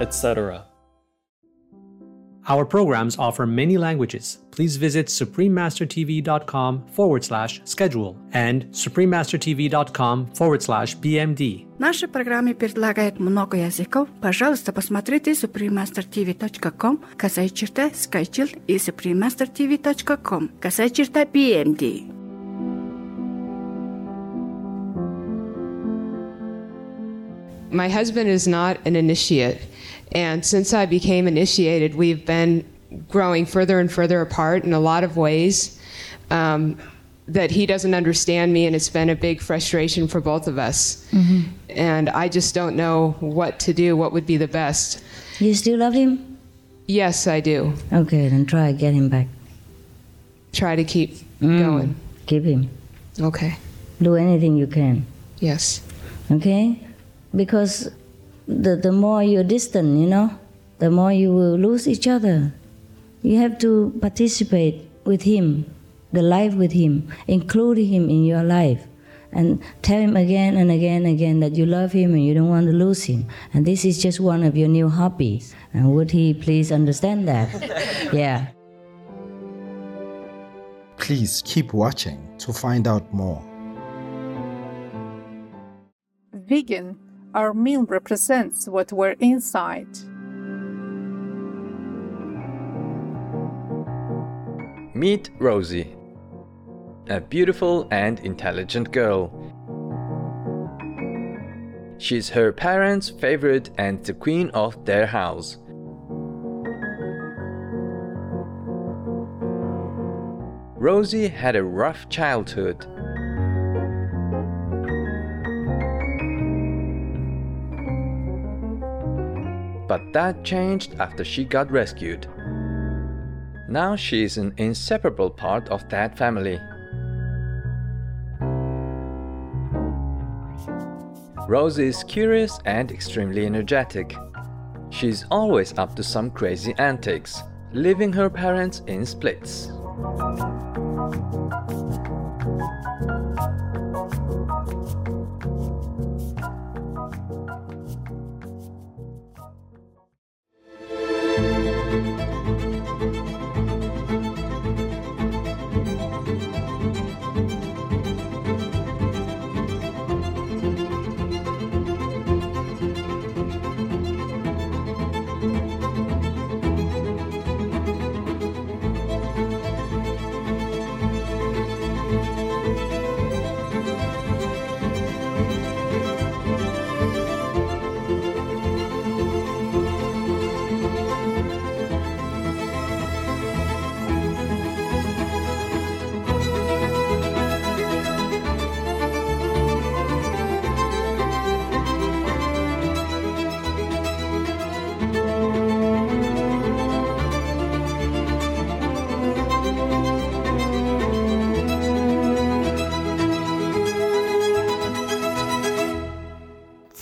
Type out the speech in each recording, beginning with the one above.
Etc. Our programs offer many languages. Please visit suprememastertv.com/schedule and suprememastertv.com/BMD. Наши программы предлагают много языков. Пожалуйста, посмотрите suprememastertv.com/schedule и suprememastertv.com/BMD. My husband is not an initiate, and since I became initiated, we've been growing further and further apart in a lot of ways that he doesn't understand me, and it's been a big frustration for both of us. Mm-hmm. And I just don't know what to do, what would be the best. You still love him? Yes, I do. Okay, then try to get him back. Try to keep going. Keep him. Okay. Do anything you can. Yes. Okay? Because the more you're distant, you know, the more you will lose each other. You have to participate with him, the life with him, include him in your life, and tell him again and again and again that you love him and you don't want to lose him. And this is just one of your new hobbies. And would he please understand that? Yeah. Please keep watching to find out more. Vegan, our meal represents what we're inside. Meet Rosie, a beautiful and intelligent girl. She's her parents' favorite and the queen of their house. Rosie had a rough childhood. But that changed after she got rescued. Now she is an inseparable part of that family. Rosie is curious and extremely energetic. She's always up to some crazy antics, leaving her parents in splits.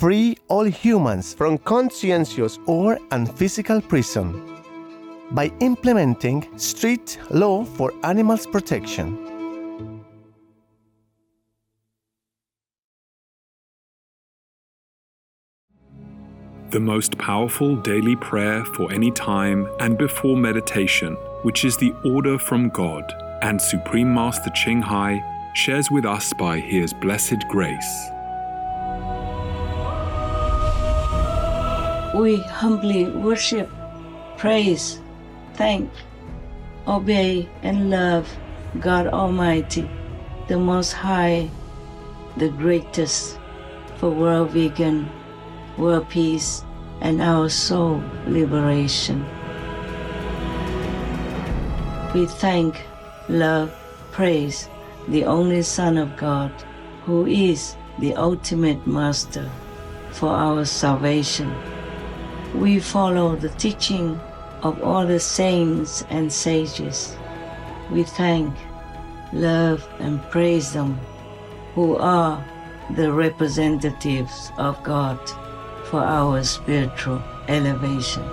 Free all humans from conscientious or unphysical prison by implementing strict law for animals' protection. The most powerful daily prayer for any time and before meditation, which is the order from God and Supreme Master Ching Hai, shares with us by his blessed grace. We humbly worship, praise, thank, obey, and love God Almighty, the Most High, the Greatest, for world vegan, world peace, and our soul liberation. We thank, love, praise the only Son of God, who is the ultimate Master, for our salvation. We follow the teaching of all the saints and sages. We thank, love and praise them, who are the representatives of God for our spiritual elevation.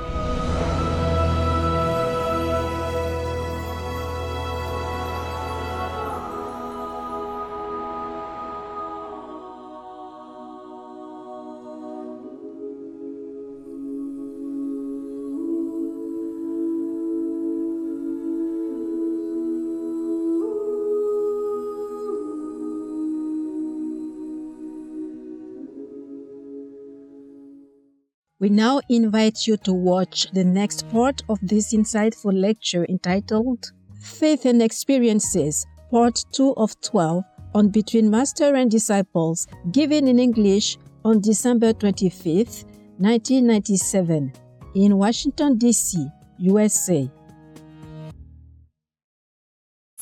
We now invite you to watch the next part of this insightful lecture entitled Faith and Experiences, Part 2 of 12 on Between Master and Disciples, given in English on December 25th, 1997, in Washington, D.C., USA.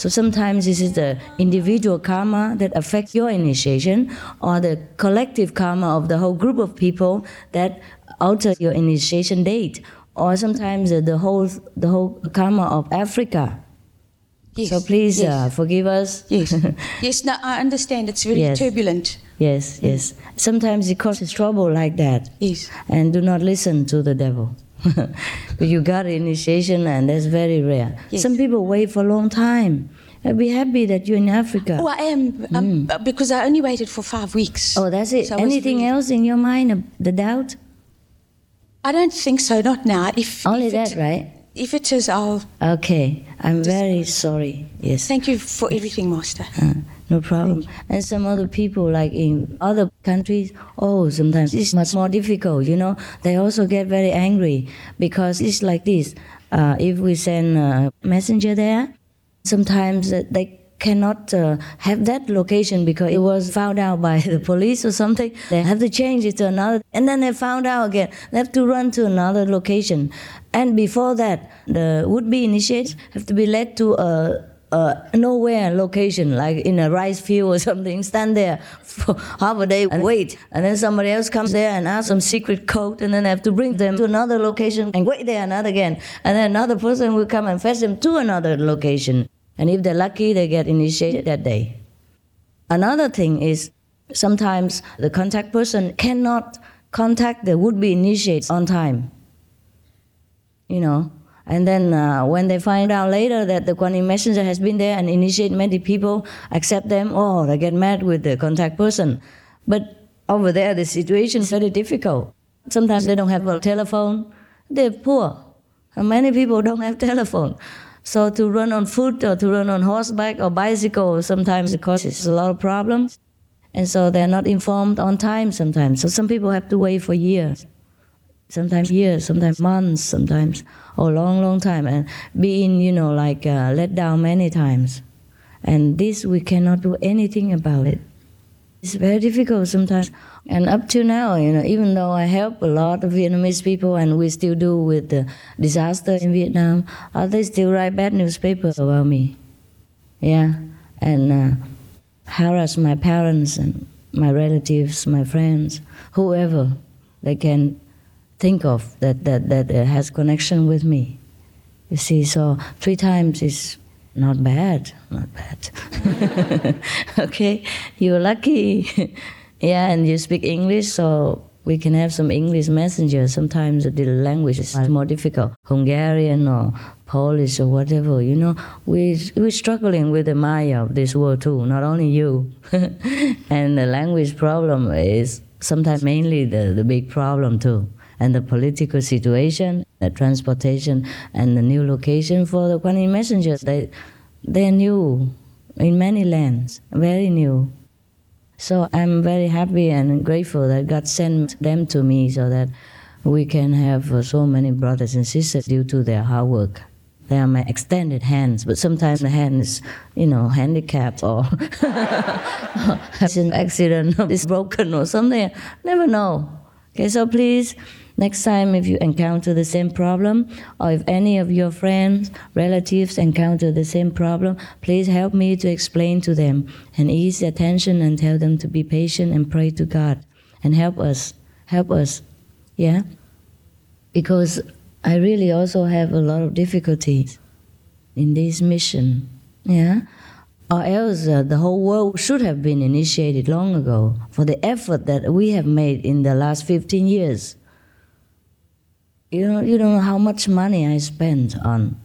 So sometimes this is the individual karma that affects your initiation, or the collective karma of the whole group of people that alters your initiation date, or sometimes the whole karma of Africa. Yes. So please forgive us. Yes. Yes. No, I understand. It's really turbulent. Yes. Yes. Sometimes it causes trouble like that. Yes. And do not listen to the devil. But you got initiation, and that's very rare. Yes. Some people wait for a long time. I'd be happy that you're in Africa. Oh, I am, because I only waited for 5 weeks. Oh, that's it. So anything else in your mind, the doubt? I don't think so, not now. If that, right? If it is, I'll... Okay, I'm very sorry. Yes. Thank you for everything, Master. No problem. And some other people, like in other countries, sometimes it's much more difficult, you know. They also get very angry because it's like this. If we send a messenger there, sometimes they cannot have that location because it was found out by the police or something. They have to change it to another. And then they found out again. They have to run to another location. And before that, the would-be initiates have to be led to a nowhere location, like in a rice field or something, stand there for half a day and wait. And then somebody else comes there and asks some secret code, and then I have to bring them to another location and wait there and again. And then another person will come and fetch them to another location. And if they're lucky, they get initiated that day. Another thing is sometimes the contact person cannot contact the would-be initiates on time, you know. And then when they find out later that the Quan Yin Messenger has been there and initiated many people, accept them, they get mad with the contact person. But over there, the situation is very difficult. Sometimes they don't have a telephone. They're poor. And many people don't have telephone. So to run on foot or to run on horseback or bicycle, sometimes it causes a lot of problems. And so they're not informed on time sometimes. So some people have to wait for years. Sometimes years, sometimes months, sometimes a long time, and being, let down many times. And this, we cannot do anything about it. It's very difficult sometimes. And up to now, even though I help a lot of Vietnamese people, and we still do with the disaster in Vietnam, others still write bad newspapers about me. Yeah, and harass my parents and my relatives, my friends, whoever they can think of that has connection with me. You see, so 3 times is not bad. Okay, you're lucky. Yeah, and you speak English, so we can have some English messengers. Sometimes the language is more difficult, Hungarian or Polish or whatever, We're struggling with the Maya of this world too, not only you. And the language problem is sometimes mainly the big problem too. And the political situation, the transportation, and the new location for the Guan Yin Messengers. They're new in many lands, very new. So I'm very happy and grateful that God sent them to me so that we can have so many brothers and sisters due to their hard work. They are my extended hands, but sometimes the hand is, handicapped or has an accident or is broken or something. Never know. Okay, so please, next time if you encounter the same problem, or if any of your friends, relatives encounter the same problem, please help me to explain to them and ease their tension and tell them to be patient and pray to God and help us, yeah? Because I really also have a lot of difficulties in this mission, yeah? Or else the whole world should have been initiated long ago for the effort that we have made in the last 15 years. You don't know how much money I spent on,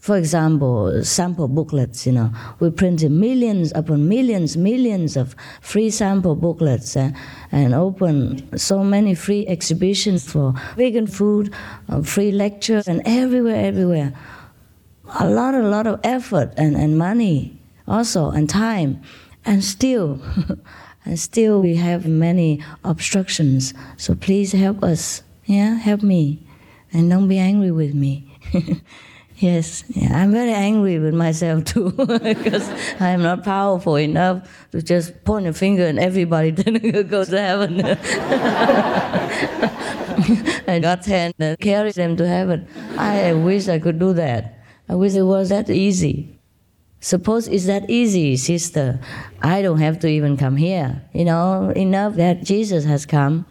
for example, sample booklets, We printed millions upon millions of free sample booklets and opened so many free exhibitions for vegan food, free lectures, and everywhere. A lot of effort and money also, and time, and still... And still we have many obstructions, so please help us, yeah? Help me, and don't be angry with me. Yes, yeah, I'm very angry with myself too, because I'm not powerful enough to just point a finger and everybody goes to heaven. And God's hand carries them to heaven. I wish I could do that. I wish it was that easy. Suppose it's that easy, sister. I don't have to even come here. Enough that Jesus has come,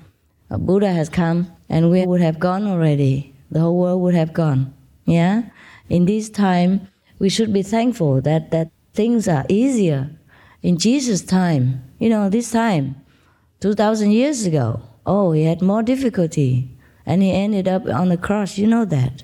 Buddha has come, and we would have gone already. The whole world would have gone, yeah? In this time, we should be thankful that things are easier. In Jesus' time, this time, 2,000 years ago, he had more difficulty, and he ended up on the cross, you know that,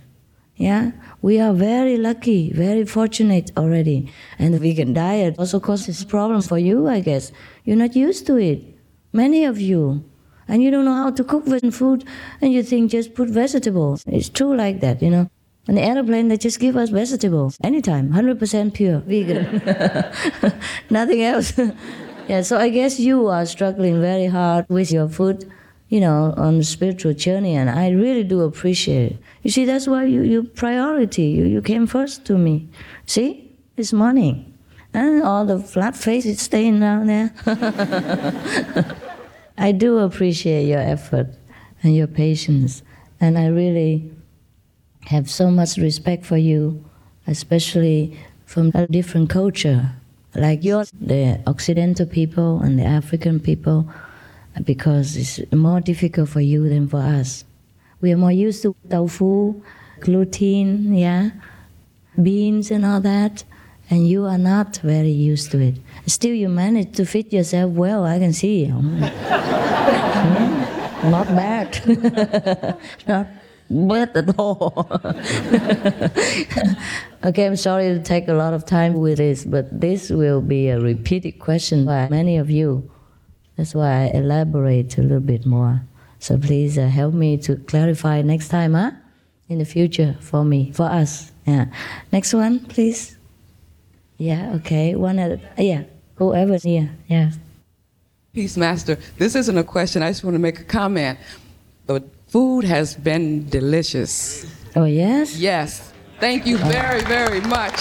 yeah? We are very lucky, very fortunate already. And the vegan diet also causes problems for you, I guess. You're not used to it, many of you. And you don't know how to cook vegan food, and you think just put vegetables. It's true like that, On the airplane, they just give us vegetables, anytime, 100% pure, vegan. Nothing else. Yeah, so I guess you are struggling very hard with your food, on the spiritual journey, and I really do appreciate it. You see, that's why you priority, you came first to me. See, this morning. And all the flat faces staying down there. I do appreciate your effort and your patience, and I really have so much respect for you, especially from a different culture, like yours, the Occidental people and the African people, because it's more difficult for you than for us. We are more used to tofu, gluten, yeah, beans and all that, and you are not very used to it. Still, you manage to fit yourself well, I can see. Not bad. Not bad at all. Okay, I'm sorry to take a lot of time with this, but this will be a repeated question by many of you. That's why I elaborate a little bit more. So please help me to clarify next time, huh? In the future, for me, for us. Yeah. Next one, please. Yeah, okay. One at a, yeah. Whoever's here, yeah. Peace, Master. This isn't a question. I just want to make a comment. The food has been delicious. Oh, yes? Yes. Thank you very, very much.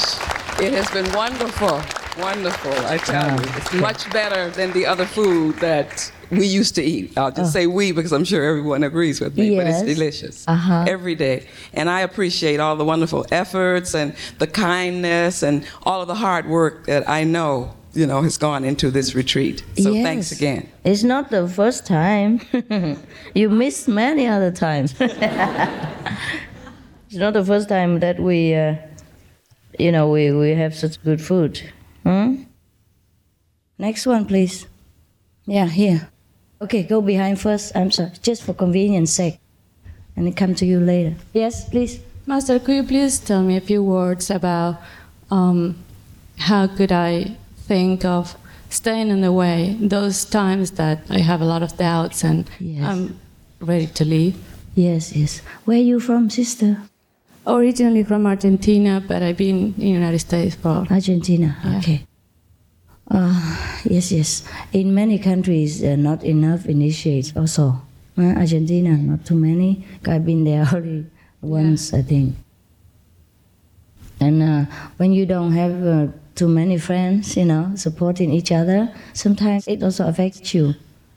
It has been wonderful. Wonderful, I tell you. It's much better than the other food that we used to eat. I'll just say we, because I'm sure everyone agrees with me, yes. But it's delicious every day. And I appreciate all the wonderful efforts and the kindness and all of the hard work that I know, has gone into this retreat. So yes. Thanks again. It's not the first time. You missed many other times. It's not the first time that we have such good food. Next one, please. Yeah, here. Okay, go behind first. I'm sorry, just for convenience sake. And I'll come to you later. Yes, please. Master, could you please tell me a few words about how could I think of staying in the way those times that I have a lot of doubts and yes. I'm ready to leave? Yes. Where are you from, sister? Originally from Argentina, but I've been in the United States for... Argentina, yeah. Okay. Yes, yes. In many countries, not enough initiates also. Argentina, not too many. I've been there only once, I think. And when you don't have too many friends, you know, supporting each other, sometimes it also affects you.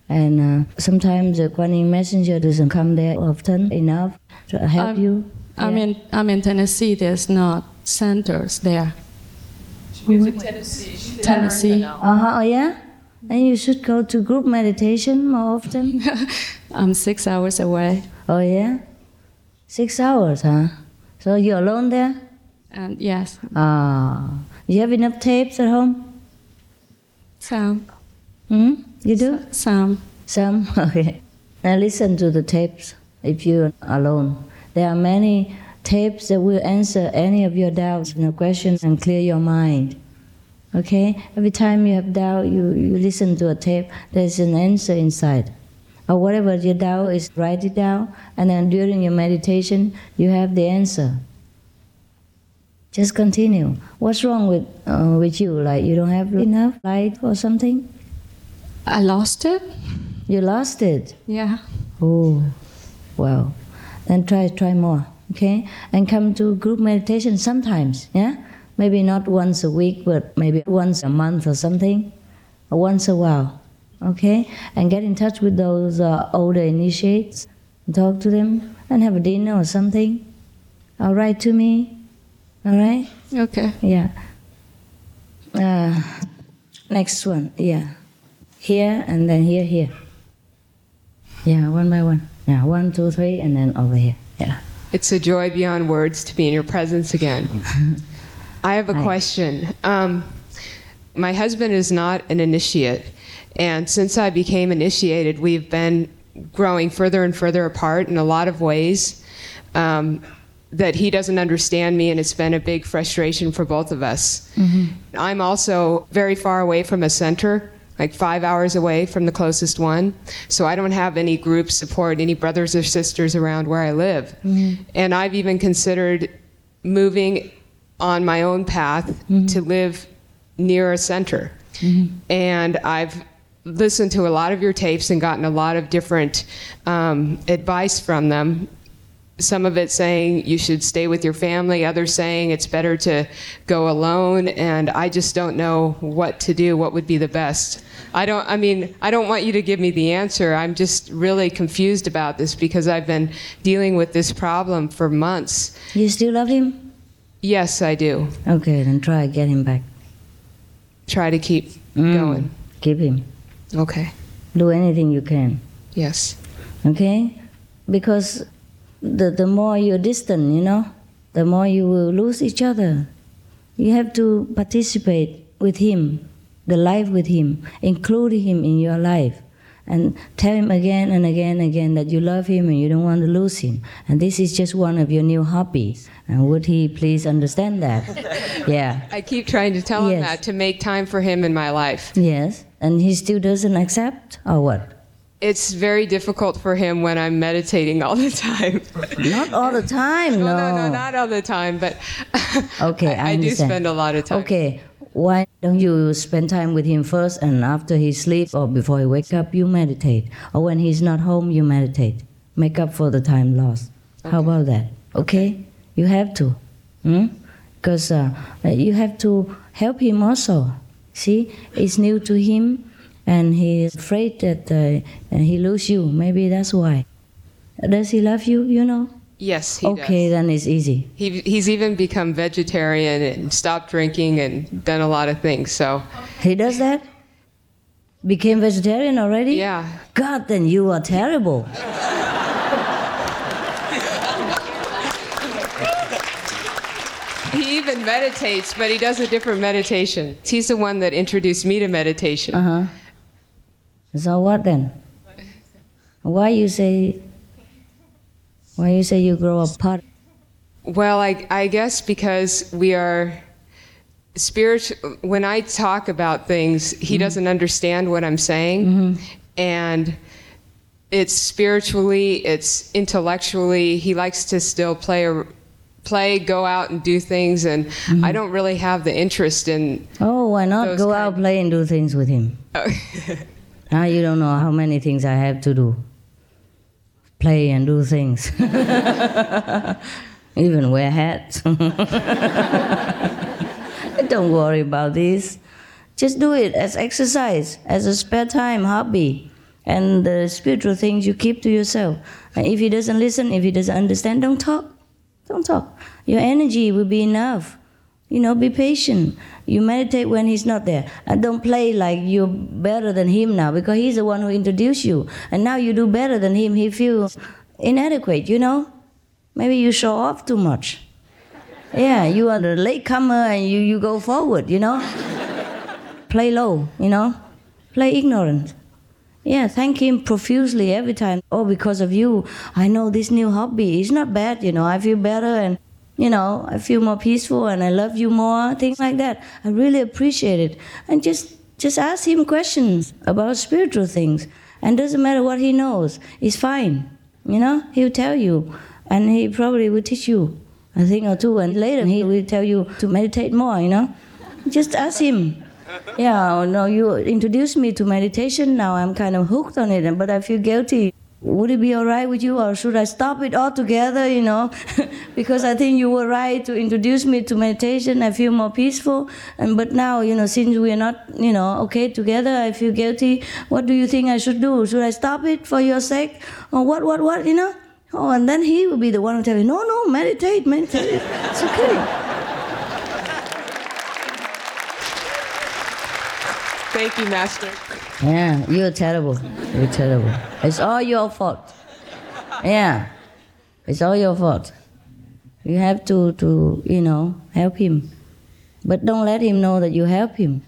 And sometimes the Quan Yin Messenger doesn't come there often enough to help you. I'm in Tennessee. There's not centers there. We went to Tennessee. Oh yeah. And you should go to group meditation more often. I'm 6 hours away. Oh yeah, 6 hours, huh? So you're alone there? And yes. Ah, you have enough tapes at home? Some. Hmm. You do? Some. Some. Okay. Now listen to the tapes if you're alone. There are many tapes that will answer any of your doubts and questions and clear your mind. Okay? Every time you have doubt, you listen to a tape, there's an answer inside. Or whatever your doubt is, write it down, and then during your meditation, you have the answer. Just continue. What's wrong with you? Like, you don't have enough light or something? I lost it. You lost it? Yeah. Oh, wow. Then try more. Okay, and come to group meditation sometimes, yeah? Maybe not once a week, but maybe once a month or something, or once a while, okay? And get in touch with those older initiates, talk to them, and have a dinner or something. All right, to me, all right? Okay. Yeah. Next one, yeah. Here, and then here, here. Yeah, one by one. Yeah, 1, 2, 3, and then over here, yeah. It's a joy beyond words to be in your presence again. I have a question. My husband is not an initiate, and since I became initiated, we've been growing further and further apart in a lot of ways that he doesn't understand me, and it's been a big frustration for both of us. Mm-hmm. I'm also very far away from a center, like 5 hours away from the closest one. So I don't have any group support, any brothers or sisters around where I live. Mm-hmm. And I've even considered moving on my own path mm-hmm. to live near a center. Mm-hmm. And I've listened to a lot of your tapes and gotten a lot of different advice from them. Some of it saying you should stay with your family, others saying it's better to go alone, and I just don't know what to do, what would be the best. I don't want you to give me the answer. I'm just really confused about this because I've been dealing with this problem for months. You still love him? Yes, I do. Okay, then try to get him back. Try to keep going. Keep him. Okay. Do anything you can. Yes. Okay? Because the more you're distant, you know, the more you will lose each other. You have to participate with him, the life with him, include him in your life, and tell him again and again and again that you love him and you don't want to lose him. And this is just one of your new hobbies. And would he please understand that? Yeah. I keep trying to tell him that, to make time for him in my life. Yes. And he still doesn't accept, or what? It's very difficult for him when I'm meditating all the time. Not all the time, no. No, not all the time, but okay, I do spend a lot of time. Okay, why don't you spend time with him first, and after he sleeps or before he wakes up, you meditate. Or when he's not home, you meditate. Make up for the time lost. Okay. How about that? Okay? You have to. Because you have to help him also. See, it's new to him. And he's afraid that he lose you. Maybe that's why. Does he love you, you know? Yes, he does. Okay, then it's easy. He's even become vegetarian and stopped drinking and done a lot of things, so. He does that? Became vegetarian already? Yeah. God, then you are terrible. He even meditates, but he does a different meditation. He's the one that introduced me to meditation. Uh-huh. So what then? Why you say you grow apart? Well, I guess because we are spiritual. When I talk about things, he doesn't understand what I'm saying, and it's spiritually, it's intellectually. He likes to still play play, go out and do things, and I don't really have the interest in. Oh, why not go out, play, and do things with him? Oh. Now you don't know how many things I have to do. Play and do things. Even wear hats. Don't worry about this. Just do it as exercise, as a spare time hobby. And the spiritual things you keep to yourself. And if he doesn't listen, if he doesn't understand, don't talk. Don't talk. Your energy will be enough. You know, be patient. You meditate when he's not there. And don't play like you're better than him now, because he's the one who introduced you. And now you do better than him. He feels inadequate, you know? Maybe you show off too much. Yeah, you are the latecomer and you go forward, you know? Play low, you know? Play ignorant. Yeah, thank him profusely every time. Oh, because of you, I know this new hobby. It's not bad, you know, I feel better and, you know, I feel more peaceful and I love you more, things like that. I really appreciate it. And just ask him questions about spiritual things. And doesn't matter what he knows, it's fine. You know, he'll tell you and he probably will teach you a thing or two. And later he will tell you to meditate more, you know. Just ask him. Yeah, no, you introduced me to meditation, now I'm kind of hooked on it, but I feel guilty. Would it be all right with you, or should I stop it altogether, you know? Because I think you were right to introduce me to meditation, I feel more peaceful, but now, you know, since we're not, you know, okay together, I feel guilty. What do you think I should do? Should I stop it for your sake? Or what, you know? Oh, and then he will be the one who tell you, no, meditate, it's okay. Thank you, Master. Yeah, you're terrible. You're terrible. It's all your fault. Yeah, it's all your fault. You have to you know, help him. But don't let him know that you help him.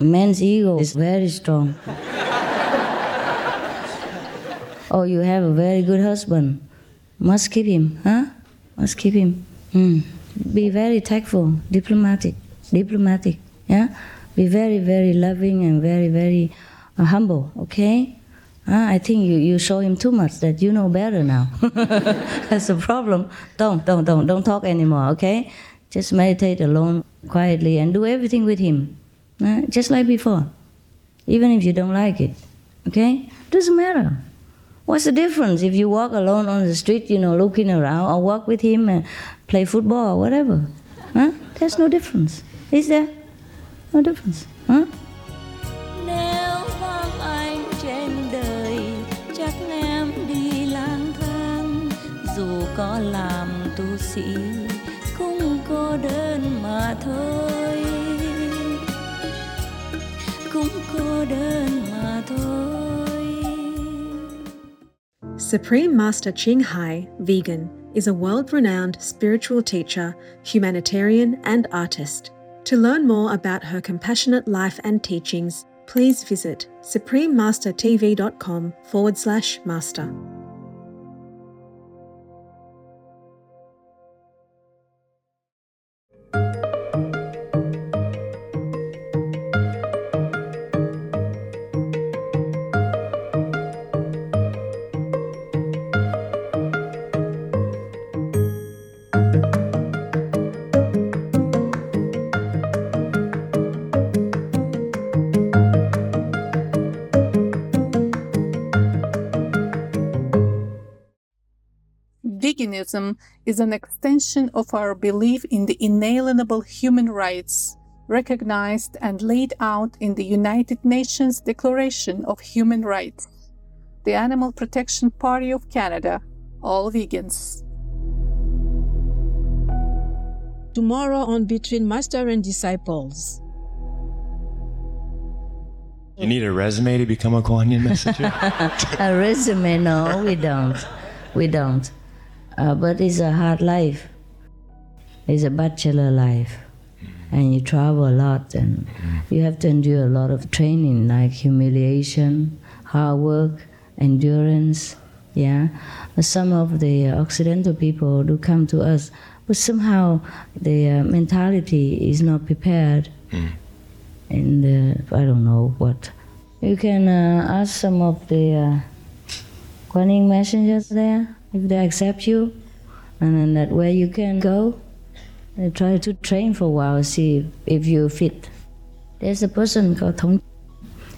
Man's ego is very strong. Oh, you have a very good husband. Must keep him, huh? Must keep him. Be very tactful, diplomatic, yeah? Be very, very loving and very, very humble, okay? I think you show him too much that you know better now. That's the problem. Don't talk anymore, okay? Just meditate alone, quietly, and do everything with him, just like before, even if you don't like it, okay? Doesn't matter. What's the difference if you walk alone on the street, you know, looking around, or walk with him and play football or whatever? There's no difference, is there? No difference, huh? Nếu vắng anh trên đời, chắc em đi lang thang. Dù có làm tu sĩ, cũng cô đơn mà thôi. Cũng cô đơn mà thôi. Supreme Master Ching Hai, vegan, is a world-renowned spiritual teacher, humanitarian, and artist. To learn more about her compassionate life and teachings, please visit suprememastertv.com/master. Veganism is an extension of our belief in the inalienable human rights recognized and laid out in the United Nations Declaration of Human Rights. The Animal Protection Party of Canada, all vegans. Tomorrow on Between Master and Disciples. You need a resume to become a Quan Yin Messenger? A resume? No, we don't. We don't. But it's a hard life. It's a bachelor life. And you travel a lot and you have to endure a lot of training, like humiliation, hard work, endurance, yeah. Some of the Occidental people do come to us, but somehow their mentality is not prepared. And I don't know what. You can ask some of the Guan Yin Messengers there. If they accept you, And in that way you can go and try to train for a while, see if you fit. There's a person called Thong.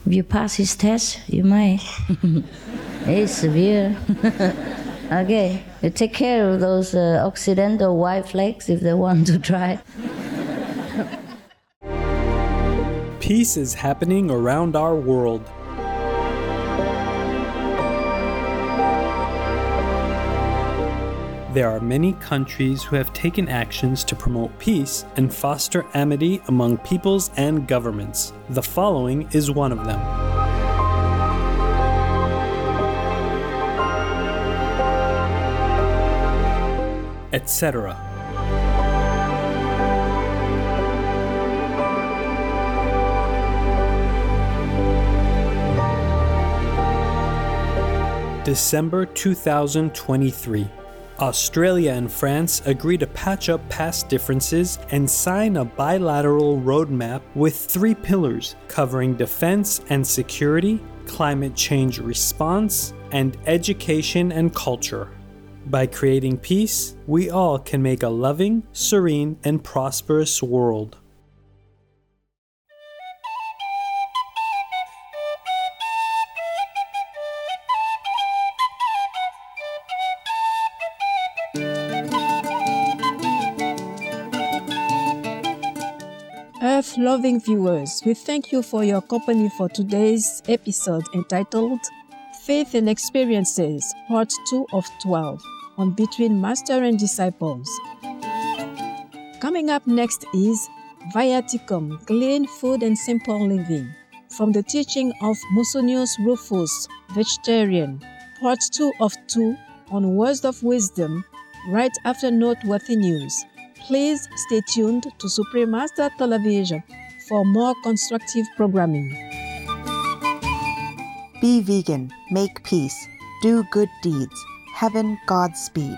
If you pass his test, you might. It's severe. Okay, you take care of those Occidental white flakes if they want to try. Peace is happening around our world. There are many countries who have taken actions to promote peace and foster amity among peoples and governments. The following is one of them. Etc. December 2023. Australia and France agree to patch up past differences and sign a bilateral roadmap with 3 pillars covering defense and security, climate change response, and education and culture. By creating peace, we all can make a loving, serene, and prosperous world. Loving viewers, we thank you for your company for today's episode entitled Faith and Experiences, Part 2 of 12 on Between Master and Disciples. Coming up next is Viaticum, Clean Food and Simple Living, from the teaching of Musonius Rufus, Vegetarian, Part 2 of 2 on Words of Wisdom, right after Noteworthy News. Please stay tuned to Supreme Master Television for more constructive programming. Be vegan, make peace, do good deeds, heaven, Godspeed.